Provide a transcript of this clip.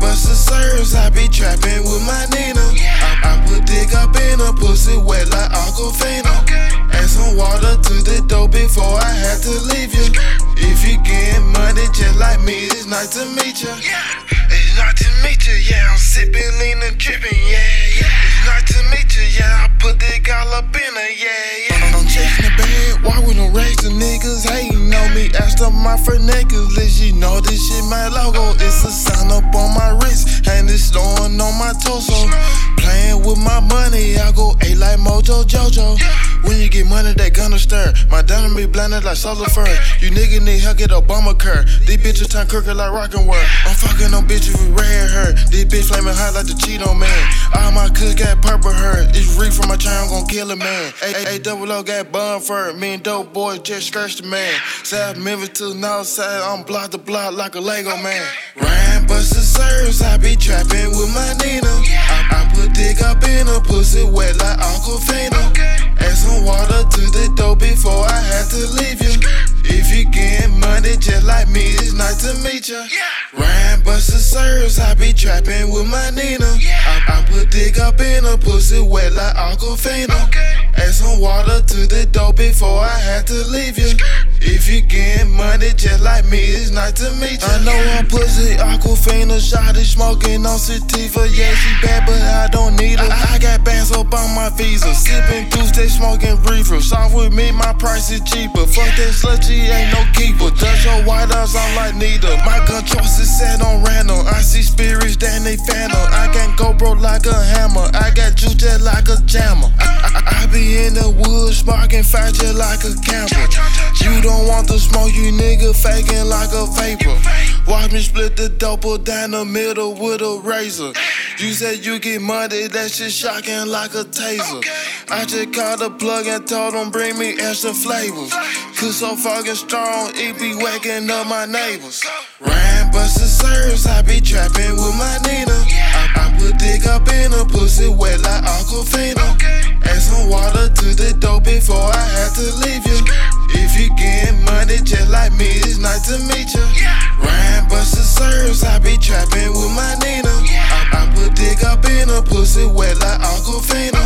bustin' serves, I be trappin' with my Nina. I put dick up in a pussy wet like Aquafina. Add some water to the dope before I have to leave you. If you gettin' money just like me, it's nice to meet ya. It's nice to meet ya, yeah, I'm sippin', leanin', drippin', yeah, yeah. It's nice to meet ya, yeah, I put dick all up in her, yeah, yeah. I'm chasing the bag, why we don't race the niggas hatin' on me? Asked up my friend necklace, you know this shit my logo. It's a sign up on my wrist, and it's snowing on my torso. Playin' with my money, I go eight like Mojo Jojo. When you get money, they gonna stir. My diamond be blinded like solar fur. You nigga need help, get Obamacare. These bitches turn crooked like rockin' work. I'm fucking on bitches with red hair. This bitch flaming hot like the Cheeto Man. All my cooks got purple hair. It's reef from my chain, I'm gon' kill a man. A-double-O got bun fur. Me and dope boys just scratched the man. South Memphis to north side, I'm block to block like a Lego man. Ryan bustin' serves, I be trappin' with my Nina. I put dick up in a pussy wet like Aquafina. Add some water to the dough before I have to leave you. If you gettin' money just like me, it's nice to meet ya. Ryan bustin' serves, I be trappin' with my Nina. I put dick up in a pussy wet like Aquafina. Add some water to the dough before I have to leave you. If you gettin' money just like me, it's nice to meet ya. I know I'm pussy, Aquafina, shawty smokin' on sativa. Yeah, she bad, but I don't need her. I got bands up on my visa, sippin' goose, they smokin' reefer. Shop with me, my price is cheaper. Fuck that slut, she ain't no keeper. Dutch or white eyes, I'm like neither. My controls is set on random. I see spirits, then they phantom. I can't go broke like a hammer. I got juice just like a jammer. I be in the woods, sparking fire just like a camper. You don't want the smoke, you nigga faking like a vapor. Watch me split the dope down the middle with a razor. You said you get money, that shit shocking like a taser. I just called the plug and told him bring me extra flavors. Cause so fucking strong, it be waking up my neighbors. Ryan bustin' serves, I be trappin' with my Nina. I put dick up in a pussy wet like Aquafina. Add some water to the dope before I have to leave you. If you gettin' money just like me, it's nice to meet ya. Ryan bustin' serves, I be trappin' with my Nina. I put dick up in a pussy wet like Aquafina.